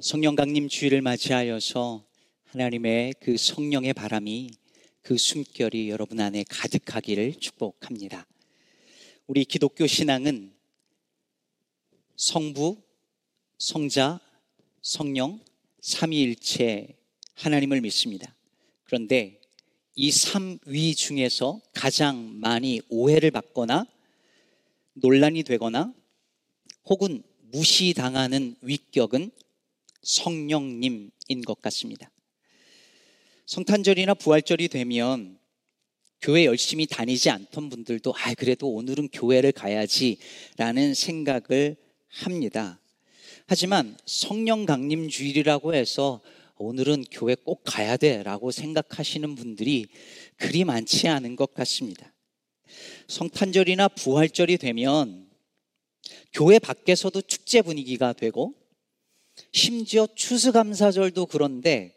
성령 강림 주일을 맞이하여서 하나님의 그 성령의 바람이, 그 숨결이 여러분 안에 가득하기를 축복합니다. 우리 기독교 신앙은 성부, 성자, 성령, 삼위일체 하나님을 믿습니다. 그런데 이 삼위 중에서 가장 많이 오해를 받거나 논란이 되거나 혹은 무시당하는 위격은 성령님인 것 같습니다. 성탄절이나 부활절이 되면 교회 열심히 다니지 않던 분들도 그래도 오늘은 교회를 가야지 라는 생각을 합니다. 하지만 성령 강림 주일이라고 해서 오늘은 교회 꼭 가야 돼 라고 생각하시는 분들이 그리 많지 않은 것 같습니다. 성탄절이나 부활절이 되면 교회 밖에서도 축제 분위기가 되고, 심지어 추수감사절도 그런데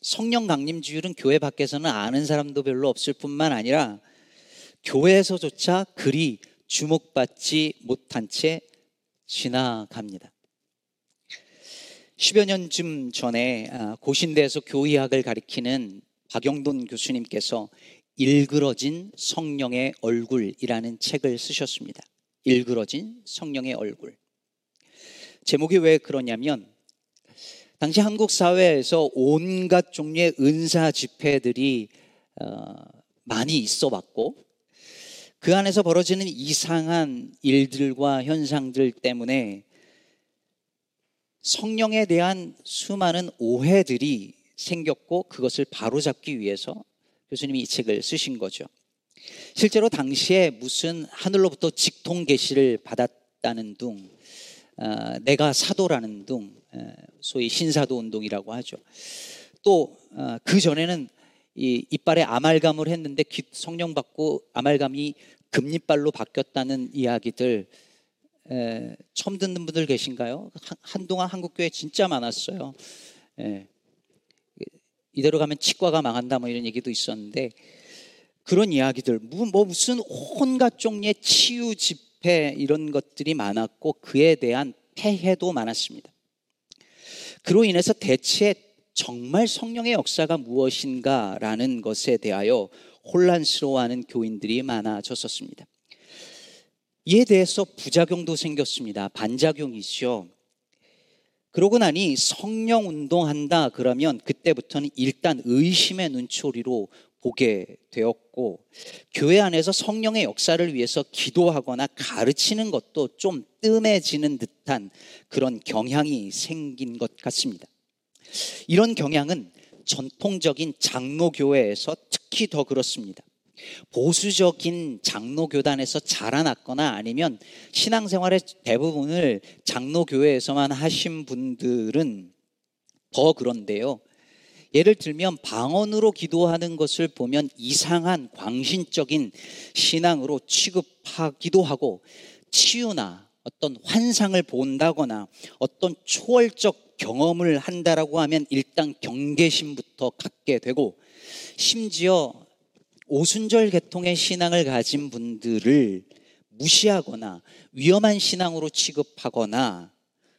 성령 강림 주일은 교회 밖에서는 아는 사람도 별로 없을 뿐만 아니라 교회에서조차 그리 주목받지 못한 채 지나갑니다. 10여 년쯤 전에 고신대에서 교의학을 가리키는 박영돈 교수님께서 일그러진 성령의 얼굴이라는 책을 쓰셨습니다. 일그러진 성령의 얼굴. 제목이 왜 그러냐면, 당시 한국 사회에서 온갖 종류의 은사 집회들이 많이 있어 왔고, 그 안에서 벌어지는 이상한 일들과 현상들 때문에 성령에 대한 수많은 오해들이 생겼고, 그것을 바로잡기 위해서 교수님이 이 책을 쓰신 거죠. 실제로 당시에 무슨 하늘로부터 직통 계시를 받았다는 둥, 내가 사도라는 둥, 소위 신사도 운동이라고 하죠. 또 그 전에는 이빨에 아말감을 했는데 성령 받고 아말감이 금리빨로 바뀌었다는 이야기들, 처음 듣는 분들 계신가요? 한동안 한국교회 진짜 많았어요. 이대로 가면 치과가 망한다 뭐 이런 얘기도 있었는데, 그런 이야기들, 무슨 온갖 종류의 치유 집회 이런 것들이 많았고, 그에 대한 폐해도 많았습니다. 그로 인해서 대체 정말 성령의 역사가 무엇인가라는 것에 대하여 혼란스러워하는 교인들이 많아졌었습니다. 이에 대해서 부작용도 생겼습니다. 반작용이죠. 그러고 나니 성령 운동한다 그러면 그때부터는 일단 의심의 눈초리로 보게 되었고, 교회 안에서 성령의 역사를 위해서 기도하거나 가르치는 것도 좀 뜸해지는 듯한 그런 경향이 생긴 것 같습니다. 이런 경향은 전통적인 장로교회에서 특히 더 그렇습니다. 보수적인 장로교단에서 자라났거나 아니면 신앙생활의 대부분을 장로교회에서만 하신 분들은 더 그런데요. 예를 들면 방언으로 기도하는 것을 보면 이상한 광신적인 신앙으로 취급하기도 하고, 치유나 어떤 환상을 본다거나 어떤 초월적 경험을 한다라고 하면 일단 경계심부터 갖게 되고, 심지어 오순절 계통의 신앙을 가진 분들을 무시하거나 위험한 신앙으로 취급하거나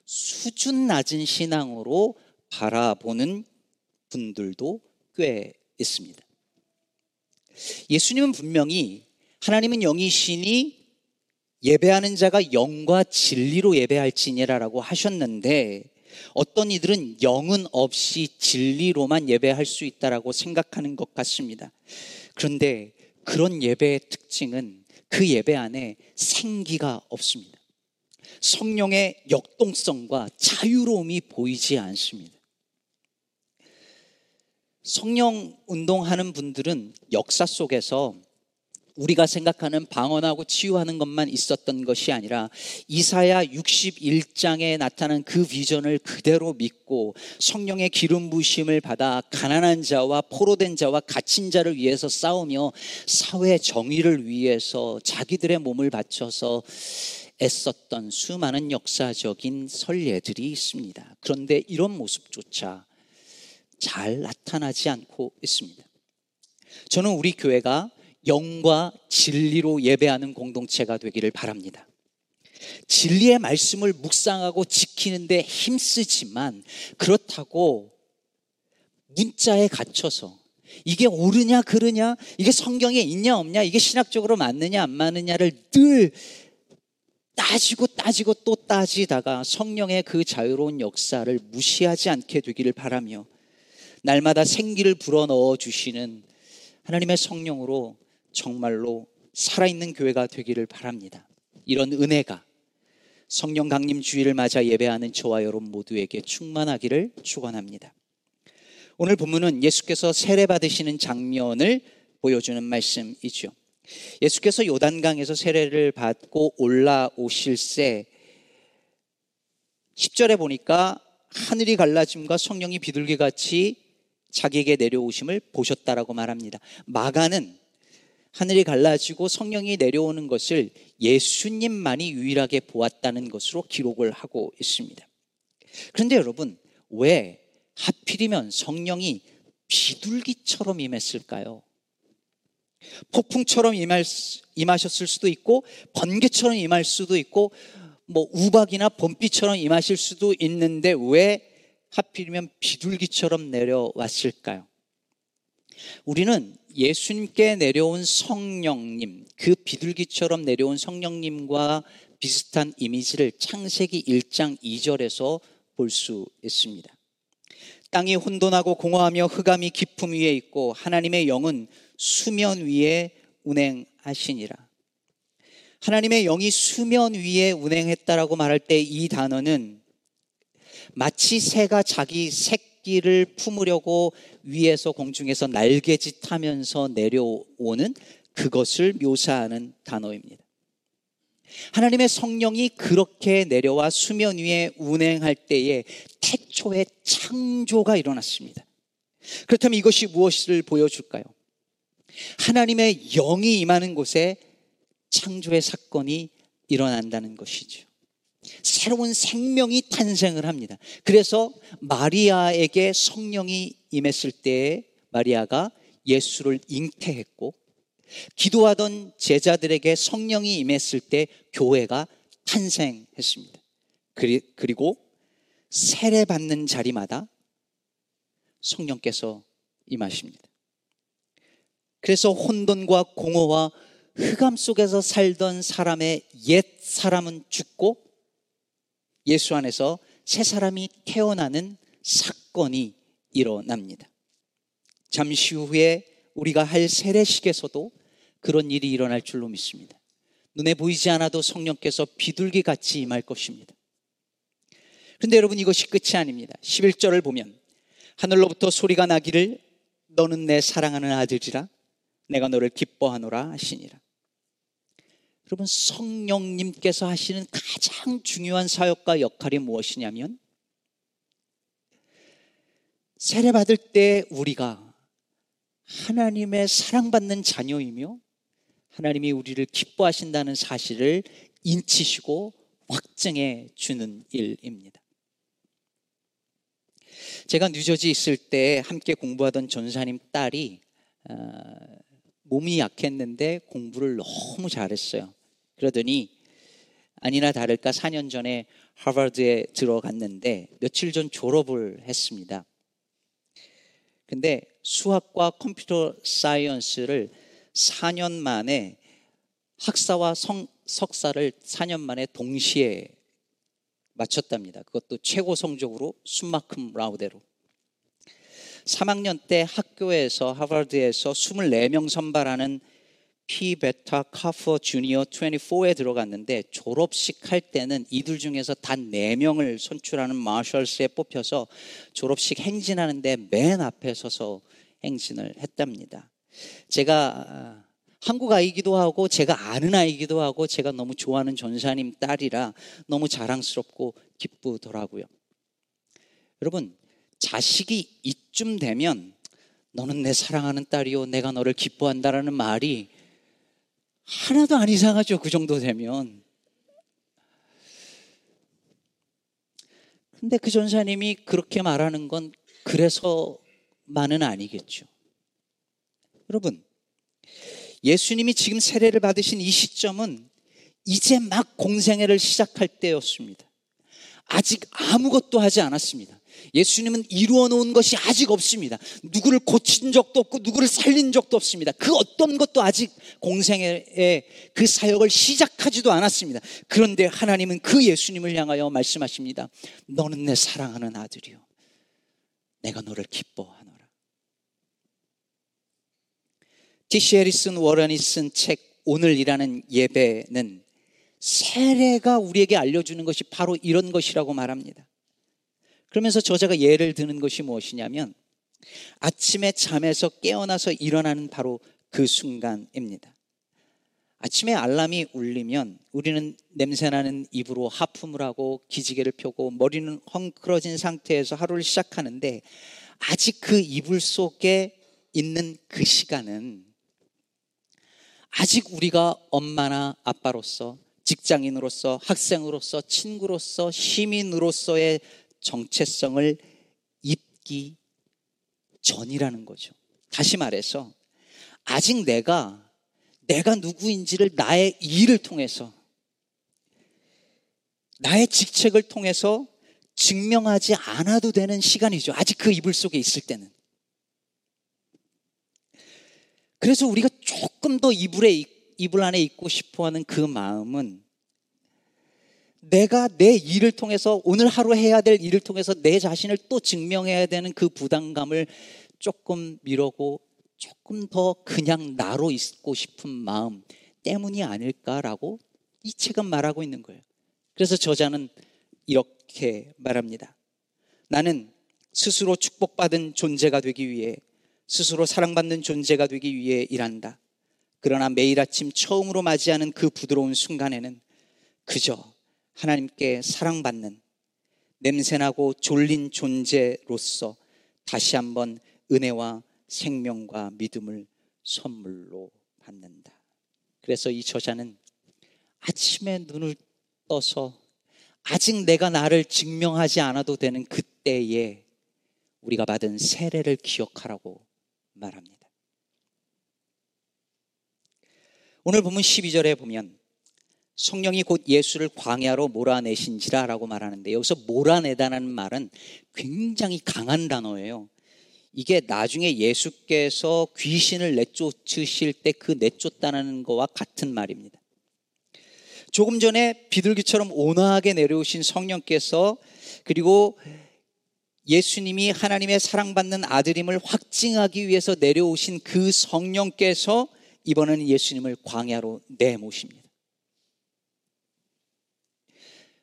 수준 낮은 신앙으로 바라보는 분들도 꽤 있습니다. 예수님은 분명히 하나님은 영이시니 예배하는 자가 영과 진리로 예배할지니라라고 하셨는데, 어떤 이들은 영은 없이 진리로만 예배할 수 있다라고 생각하는 것 같습니다. 그런데 그런 예배의 특징은 그 예배 안에 생기가 없습니다. 성령의 역동성과 자유로움이 보이지 않습니다. 성령 운동하는 분들은 역사 속에서 우리가 생각하는 방언하고 치유하는 것만 있었던 것이 아니라 이사야 61장에 나타난 그 비전을 그대로 믿고, 성령의 기름 부심을 받아 가난한 자와 포로된 자와 갇힌 자를 위해서 싸우며 사회 정의를 위해서 자기들의 몸을 바쳐서 애썼던 수많은 역사적인 선례들이 있습니다. 그런데 이런 모습조차 잘 나타나지 않고 있습니다. 저는 우리 교회가 영과 진리로 예배하는 공동체가 되기를 바랍니다. 진리의 말씀을 묵상하고 지키는데 힘쓰지만 그렇다고 문자에 갇혀서 이게 옳으냐 그르냐, 이게 성경에 있냐 없냐, 이게 신학적으로 맞느냐 안 맞느냐를 늘 따지고 또 따지다가 성령의 그 자유로운 역사를 무시하지 않게 되기를 바라며, 날마다 생기를 불어넣어 주시는 하나님의 성령으로 정말로 살아있는 교회가 되기를 바랍니다. 이런 은혜가 성령 강림 주일을 맞아 예배하는 저와 여러분 모두에게 충만하기를 축원합니다. 오늘 본문은 예수께서 세례받으시는 장면을 보여주는 말씀이죠. 예수께서 요단강에서 세례를 받고 올라오실새 10절에 보니까 하늘이 갈라짐과 성령이 비둘기같이 자기에게 내려오심을 보셨다라고 말합니다. 마가는 하늘이 갈라지고 성령이 내려오는 것을 예수님만이 유일하게 보았다는 것으로 기록을 하고 있습니다. 그런데 여러분, 왜 하필이면 성령이 비둘기처럼 임했을까요? 폭풍처럼 임하셨을 수도 있고, 번개처럼 임할 수도 있고, 우박이나 봄비처럼 임하실 수도 있는데 왜 하필이면 비둘기처럼 내려왔을까요? 우리는 예수님께 내려온 성령님, 그 비둘기처럼 내려온 성령님과 비슷한 이미지를 창세기 1장 2절에서 볼 수 있습니다. 땅이 혼돈하고 공허하며 흑암이 깊음 위에 있고 하나님의 영은 수면 위에 운행하시니라. 하나님의 영이 수면 위에 운행했다라고 말할 때 이 단어는 마치 새가 자기 새끼를 품으려고 위에서 공중에서 날개짓 하면서 내려오는 그것을 묘사하는 단어입니다. 하나님의 성령이 그렇게 내려와 수면 위에 운행할 때에 태초의 창조가 일어났습니다. 그렇다면 이것이 무엇을 보여줄까요? 하나님의 영이 임하는 곳에 창조의 사건이 일어난다는 것이죠. 새로운 생명이 탄생을 합니다. 그래서 마리아에게 성령이 임했을 때에 마리아가 예수를 잉태했고, 기도하던 제자들에게 성령이 임했을 때 교회가 탄생했습니다. 그리고 세례받는 자리마다 성령께서 임하십니다. 그래서 혼돈과 공허와 흑암 속에서 살던 사람의 옛 사람은 죽고 예수 안에서 새 사람이 태어나는 사건이 일어납니다. 잠시 후에 우리가 할 세례식에서도 그런 일이 일어날 줄로 믿습니다. 눈에 보이지 않아도 성령께서 비둘기같이 임할 것입니다. 그런데 여러분, 이것이 끝이 아닙니다. 11절을 보면 하늘로부터 소리가 나기를 너는 내 사랑하는 아들이라 내가 너를 기뻐하노라 하시니라. 여러분, 성령님께서 하시는 가장 중요한 사역과 역할이 무엇이냐면, 세례받을 때 우리가 하나님의 사랑받는 자녀이며 하나님이 우리를 기뻐하신다는 사실을 인치시고 확증해 주는 일입니다. 제가 뉴저지 있을 때 함께 공부하던 전사님 딸이 몸이 약했는데 공부를 너무 잘했어요. 그러더니 아니나 다를까 4년 전에 하버드에 들어갔는데 며칠 전 졸업을 했습니다. 근데 수학과 컴퓨터 사이언스를 4년 만에, 학사와 석사를 4년 만에 동시에 마쳤답니다. 그것도 최고 성적으로 숨마큼 라우데로. 3학년 때 학교에서 하버드에서 24명 선발하는 피 베타 카퍼 주니어 24에 들어갔는데, 졸업식 할 때는 이들 중에서 단 4명을 선출하는 마셜스에 뽑혀서 졸업식 행진하는데 맨 앞에 서서 행진을 했답니다. 제가 한국 아이기도 하고 제가 아는 아이기도 하고 제가 너무 좋아하는 전사님 딸이라 너무 자랑스럽고 기쁘더라고요. 여러분, 자식이 이쯤 되면 너는 내 사랑하는 딸이요 내가 너를 기뻐한다라는 말이 하나도 안 이상하죠, 그 정도 되면. 근데 그 전사님이 그렇게 말하는 건 그래서만은 아니겠죠. 여러분, 예수님이 지금 세례를 받으신 이 시점은 이제 막 공생애를 시작할 때였습니다. 아직 아무것도 하지 않았습니다. 예수님은 이루어놓은 것이 아직 없습니다. 누구를 고친 적도 없고 누구를 살린 적도 없습니다. 그 어떤 것도 아직 공생애의 그 사역을 시작하지도 않았습니다. 그런데 하나님은 그 예수님을 향하여 말씀하십니다. 너는 내 사랑하는 아들이요, 내가 너를 기뻐하노라. T.C. 해리슨 워런이 쓴 책 오늘이라는 예배는 세례가 우리에게 알려주는 것이 바로 이런 것이라고 말합니다. 그러면서 저자가 예를 드는 것이 무엇이냐면 아침에 잠에서 깨어나서 일어나는 바로 그 순간입니다. 아침에 알람이 울리면 우리는 냄새나는 입으로 하품을 하고 기지개를 펴고 머리는 헝클어진 상태에서 하루를 시작하는데 아직 그 이불 속에 있는 그 시간은 아직 우리가 엄마나 아빠로서, 직장인으로서, 학생으로서, 친구로서, 시민으로서의 정체성을 입기 전이라는 거죠. 다시 말해서 아직 내가 누구인지를 나의 일을 통해서, 나의 직책을 통해서 증명하지 않아도 되는 시간이죠. 아직 그 이불 속에 있을 때는. 그래서 우리가 조금 더 이불 안에 있고 싶어하는 그 마음은 내가 내 일을 통해서, 오늘 하루 해야 될 일을 통해서 내 자신을 또 증명해야 되는 그 부담감을 조금 미루고 조금 더 그냥 나로 있고 싶은 마음 때문이 아닐까라고 이 책은 말하고 있는 거예요. 그래서 저자는 이렇게 말합니다. 나는 스스로 축복받은 존재가 되기 위해, 스스로 사랑받는 존재가 되기 위해 일한다. 그러나 매일 아침 처음으로 맞이하는 그 부드러운 순간에는 그저 하나님께 사랑받는 냄새나고 졸린 존재로서 다시 한번 은혜와 생명과 믿음을 선물로 받는다. 그래서 이 저자는 아침에 눈을 떠서 아직 내가 나를 증명하지 않아도 되는 그때에 우리가 받은 세례를 기억하라고 말합니다. 오늘 본문 12절에 보면 성령이 곧 예수를 광야로 몰아내신지라 라고 말하는데, 여기서 몰아내다라는 말은 굉장히 강한 단어예요. 이게 나중에 예수께서 귀신을 내쫓으실 때 그 내쫓다라는 거와 같은 말입니다. 조금 전에 비둘기처럼 온화하게 내려오신 성령께서, 그리고 예수님이 하나님의 사랑받는 아들임을 확증하기 위해서 내려오신 그 성령께서 이번에는 예수님을 광야로 내모십니다.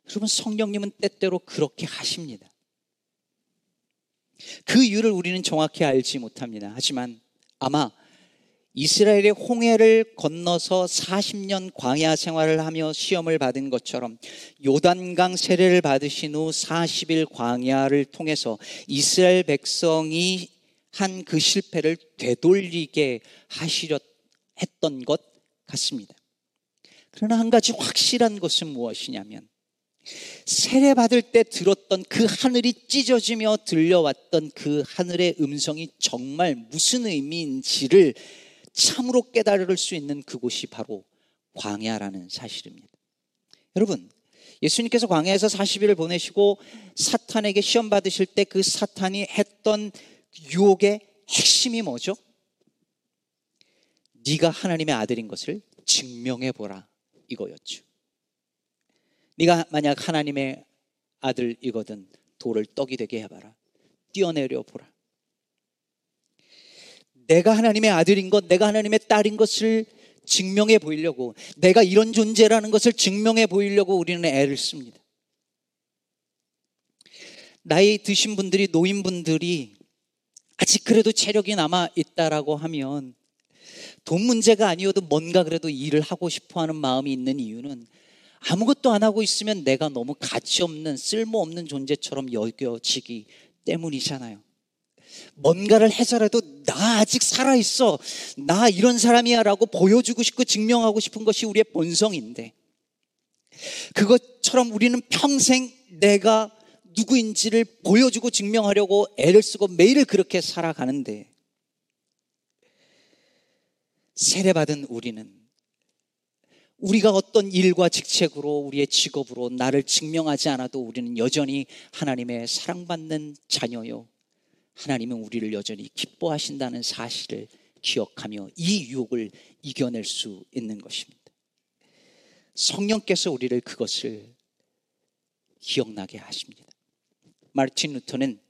여러분, 성령님은 때때로 그렇게 하십니다. 그 이유를 우리는 정확히 알지 못합니다. 하지만 아마 이스라엘의 홍해를 건너서 40년 광야 생활을 하며 시험을 받은 것처럼 요단강 세례를 받으신 후 40일 광야를 통해서 이스라엘 백성이 한 그 실패를 되돌리게 하시려 했던 것 같습니다. 그러나 한 가지 확실한 것은 무엇이냐면 세례 받을 때 들었던 그 하늘이 찢어지며 들려왔던 그 하늘의 음성이 정말 무슨 의미인지를 참으로 깨달을 수 있는 그곳이 바로 광야라는 사실입니다. 여러분, 예수님께서 광야에서 40일을 보내시고 사탄에게 시험 받으실 때 그 사탄이 했던 유혹의 핵심이 뭐죠? 네가 하나님의 아들인 것을 증명해보라, 이거였죠. 네가 만약 하나님의 아들이거든 돌을 떡이 되게 해봐라. 뛰어내려보라. 내가 하나님의 아들인 것, 내가 하나님의 딸인 것을 증명해 보이려고, 내가 이런 존재라는 것을 증명해 보이려고 우리는 애를 씁니다. 나이 드신 분들이, 노인분들이 아직 그래도 체력이 남아있다라고 하면 돈 문제가 아니어도 뭔가 그래도 일을 하고 싶어하는 마음이 있는 이유는 아무것도 안 하고 있으면 내가 너무 가치없는, 쓸모없는 존재처럼 여겨지기 때문이잖아요. 뭔가를 해서라도 나 아직 살아있어, 나 이런 사람이야 라고 보여주고 싶고 증명하고 싶은 것이 우리의 본성인데, 그것처럼 우리는 평생 내가 누구인지를 보여주고 증명하려고 애를 쓰고 매일을 그렇게 살아가는데, 세례받은 우리는 우리가 어떤 일과 직책으로 우리의 직업으로 나를 증명하지 않아도 우리는 여전히 하나님의 사랑받는 자녀요, 하나님은 우리를 여전히 기뻐하신다는 사실을 기억하며 이 유혹을 이겨낼 수 있는 것입니다. 성령께서 우리를 그것을 기억나게 하십니다. 마르틴 루터는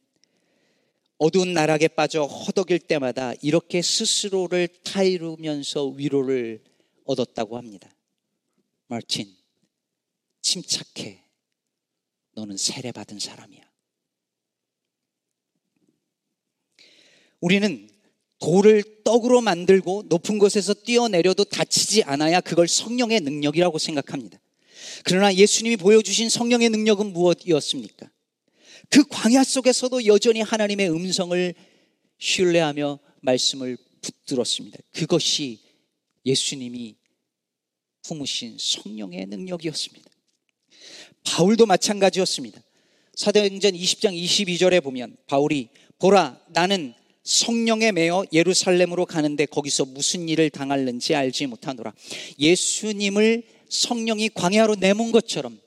어두운 나락에 빠져 허덕일 때마다 이렇게 스스로를 타이르면서 위로를 얻었다고 합니다. 마르틴, 침착해. 너는 세례받은 사람이야. 우리는 돌을 떡으로 만들고 높은 곳에서 뛰어내려도 다치지 않아야 그걸 성령의 능력이라고 생각합니다. 그러나 예수님이 보여주신 성령의 능력은 무엇이었습니까? 그 광야 속에서도 여전히 하나님의 음성을 신뢰하며 말씀을 붙들었습니다. 그것이 예수님이 품으신 성령의 능력이었습니다. 바울도 마찬가지였습니다. 사도행전 20장 22절에 보면 바울이 보라 나는 성령에 매어 예루살렘으로 가는데 거기서 무슨 일을 당할는지 알지 못하노라. 예수님을 성령이 광야로 내몬 것처럼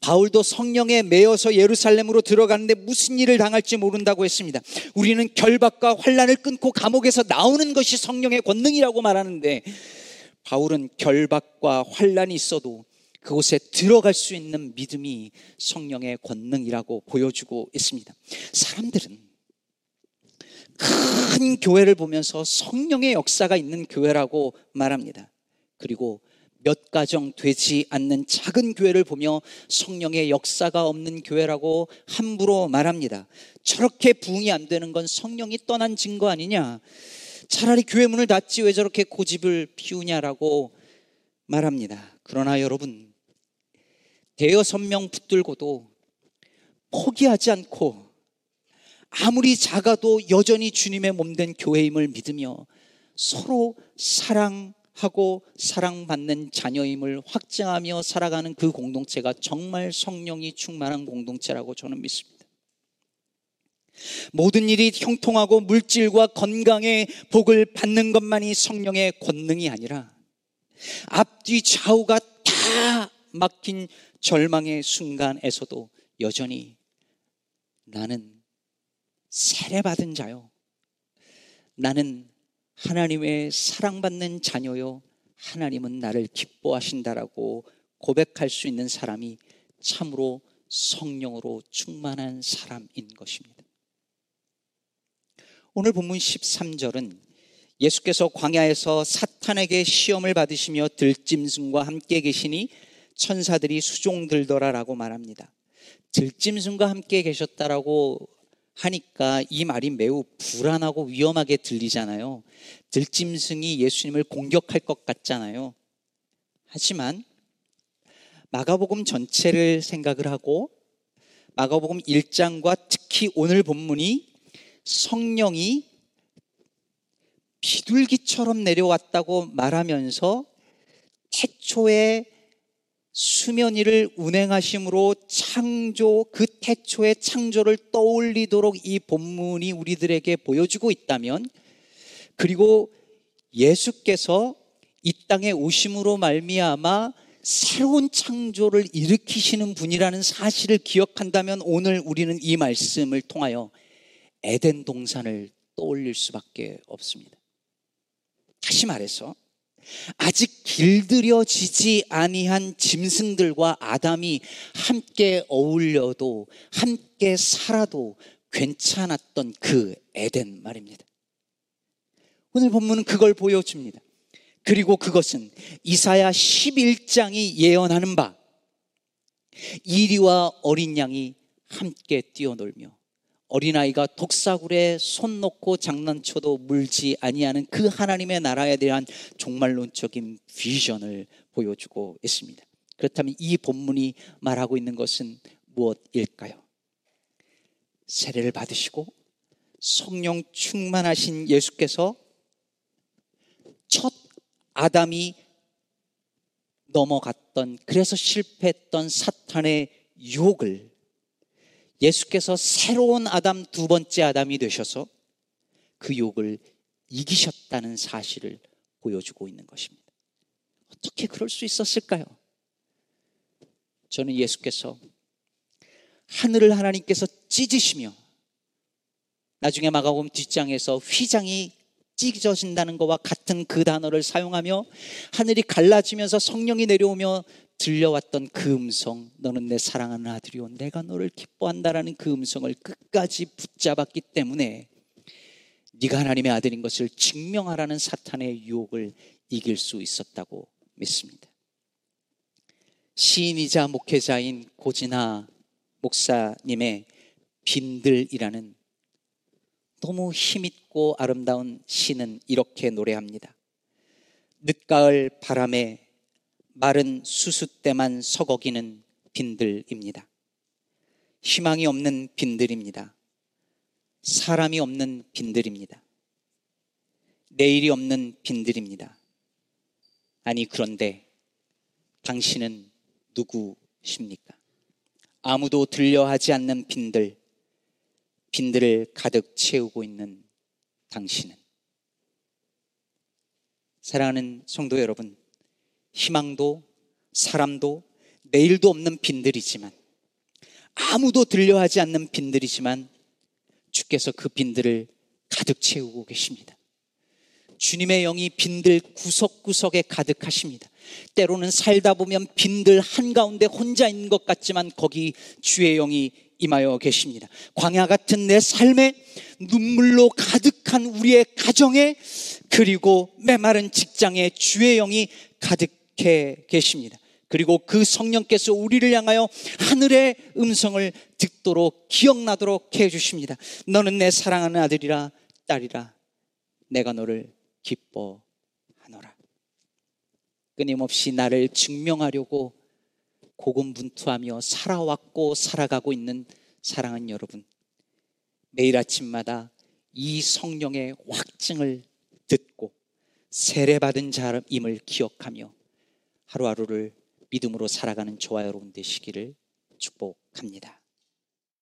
바울도 성령에 매어서 예루살렘으로 들어가는데 무슨 일을 당할지 모른다고 했습니다. 우리는 결박과 환란을 끊고 감옥에서 나오는 것이 성령의 권능이라고 말하는데 바울은 결박과 환란이 있어도 그곳에 들어갈 수 있는 믿음이 성령의 권능이라고 보여주고 있습니다. 사람들은 큰 교회를 보면서 성령의 역사가 있는 교회라고 말합니다. 그리고 몇 가정 되지 않는 작은 교회를 보며 성령의 역사가 없는 교회라고 함부로 말합니다. 저렇게 부흥이 안 되는 건 성령이 떠난 증거 아니냐? 차라리 교회 문을 닫지 왜 저렇게 고집을 피우냐라고 말합니다. 그러나 여러분, 대여섯 명 붙들고도 포기하지 않고 아무리 작아도 여전히 주님의 몸된 교회임을 믿으며 서로 사랑하고 사랑받는 자녀임을 확증하며 살아가는 그 공동체가 정말 성령이 충만한 공동체라고 저는 믿습니다. 모든 일이 형통하고 물질과 건강의 복을 받는 것만이 성령의 권능이 아니라 앞뒤 좌우가 다 막힌 절망의 순간에서도 여전히 나는 세례받은 자요, 나는 하나님의 사랑받는 자녀요, 하나님은 나를 기뻐하신다라고 고백할 수 있는 사람이 참으로 성령으로 충만한 사람인 것입니다. 오늘 본문 13절은 예수께서 광야에서 사탄에게 시험을 받으시며 들짐승과 함께 계시니 천사들이 수종들더라라고 말합니다. 들짐승과 함께 계셨다라고 하니까 이 말이 매우 불안하고 위험하게 들리잖아요. 들짐승이 예수님을 공격할 것 같잖아요. 하지만 마가복음 전체를 생각을 하고 마가복음 1장과 특히 오늘 본문이 성령이 비둘기처럼 내려왔다고 말하면서 태초에 수면이를 운행하심으로 그 태초의 창조를 떠올리도록 이 본문이 우리들에게 보여주고 있다면, 그리고 예수께서 이 땅에 오심으로 말미암아 새로운 창조를 일으키시는 분이라는 사실을 기억한다면 오늘 우리는 이 말씀을 통하여 에덴 동산을 떠올릴 수밖에 없습니다. 다시 말해서 아직 길들여지지 아니한 짐승들과 아담이 함께 어울려도 함께 살아도 괜찮았던 그 에덴 말입니다. 오늘 본문은 그걸 보여줍니다. 그리고 그것은 이사야 11장이 예언하는 바 이리와 어린 양이 함께 뛰어놀며 어린아이가 독사굴에 손 놓고 장난쳐도 물지 아니하는 그 하나님의 나라에 대한 종말론적인 비전을 보여주고 있습니다. 그렇다면 이 본문이 말하고 있는 것은 무엇일까요? 세례를 받으시고 성령 충만하신 예수께서 첫 아담이 넘어갔던, 그래서 실패했던 사탄의 유혹을 예수께서 새로운 아담, 두 번째 아담이 되셔서 그 욕을 이기셨다는 사실을 보여주고 있는 것입니다. 어떻게 그럴 수 있었을까요? 저는 예수께서 하늘을 하나님께서 찢으시며 나중에 마가복음 뒷장에서 휘장이 찢어진다는 것과 같은 그 단어를 사용하며 하늘이 갈라지면서 성령이 내려오며 들려왔던 그 음성, 너는 내 사랑하는 아들이오 내가 너를 기뻐한다라는 그 음성을 끝까지 붙잡았기 때문에 네가 하나님의 아들인 것을 증명하라는 사탄의 유혹을 이길 수 있었다고 믿습니다. 시인이자 목회자인 고진하 목사님의 빈들이라는 너무 힘있고 아름다운 시는 이렇게 노래합니다. 늦가을 바람에 마른 수숫대만 서거기는 빈들입니다. 희망이 없는 빈들입니다. 사람이 없는 빈들입니다. 내일이 없는 빈들입니다. 아니 그런데 당신은 누구십니까? 아무도 들려하지 않는 빈들, 빈들을 가득 채우고 있는 당신은. 사랑하는 성도 여러분, 희망도 사람도 내일도 없는 빈들이지만, 아무도 들려하지 않는 빈들이지만 주께서 그 빈들을 가득 채우고 계십니다. 주님의 영이 빈들 구석구석에 가득하십니다. 때로는 살다 보면 빈들 한가운데 혼자 있는 것 같지만 거기 주의 영이 임하여 계십니다. 광야 같은 내 삶에, 눈물로 가득한 우리의 가정에, 그리고 메마른 직장에 주의 영이 가득해 계십니다. 그리고 그 성령께서 우리를 향하여 하늘의 음성을 듣도록, 기억나도록 해주십니다. 너는 내 사랑하는 아들이라, 딸이라, 내가 너를 기뻐하노라. 끊임없이 나를 증명하려고 고군분투하며 살아왔고 살아가고 있는 사랑하는 여러분, 매일 아침마다 이 성령의 확증을 듣고 세례받은 자임을 기억하며 하루하루를 믿음으로 살아가는 저와 여러분 되시기를 축복합니다.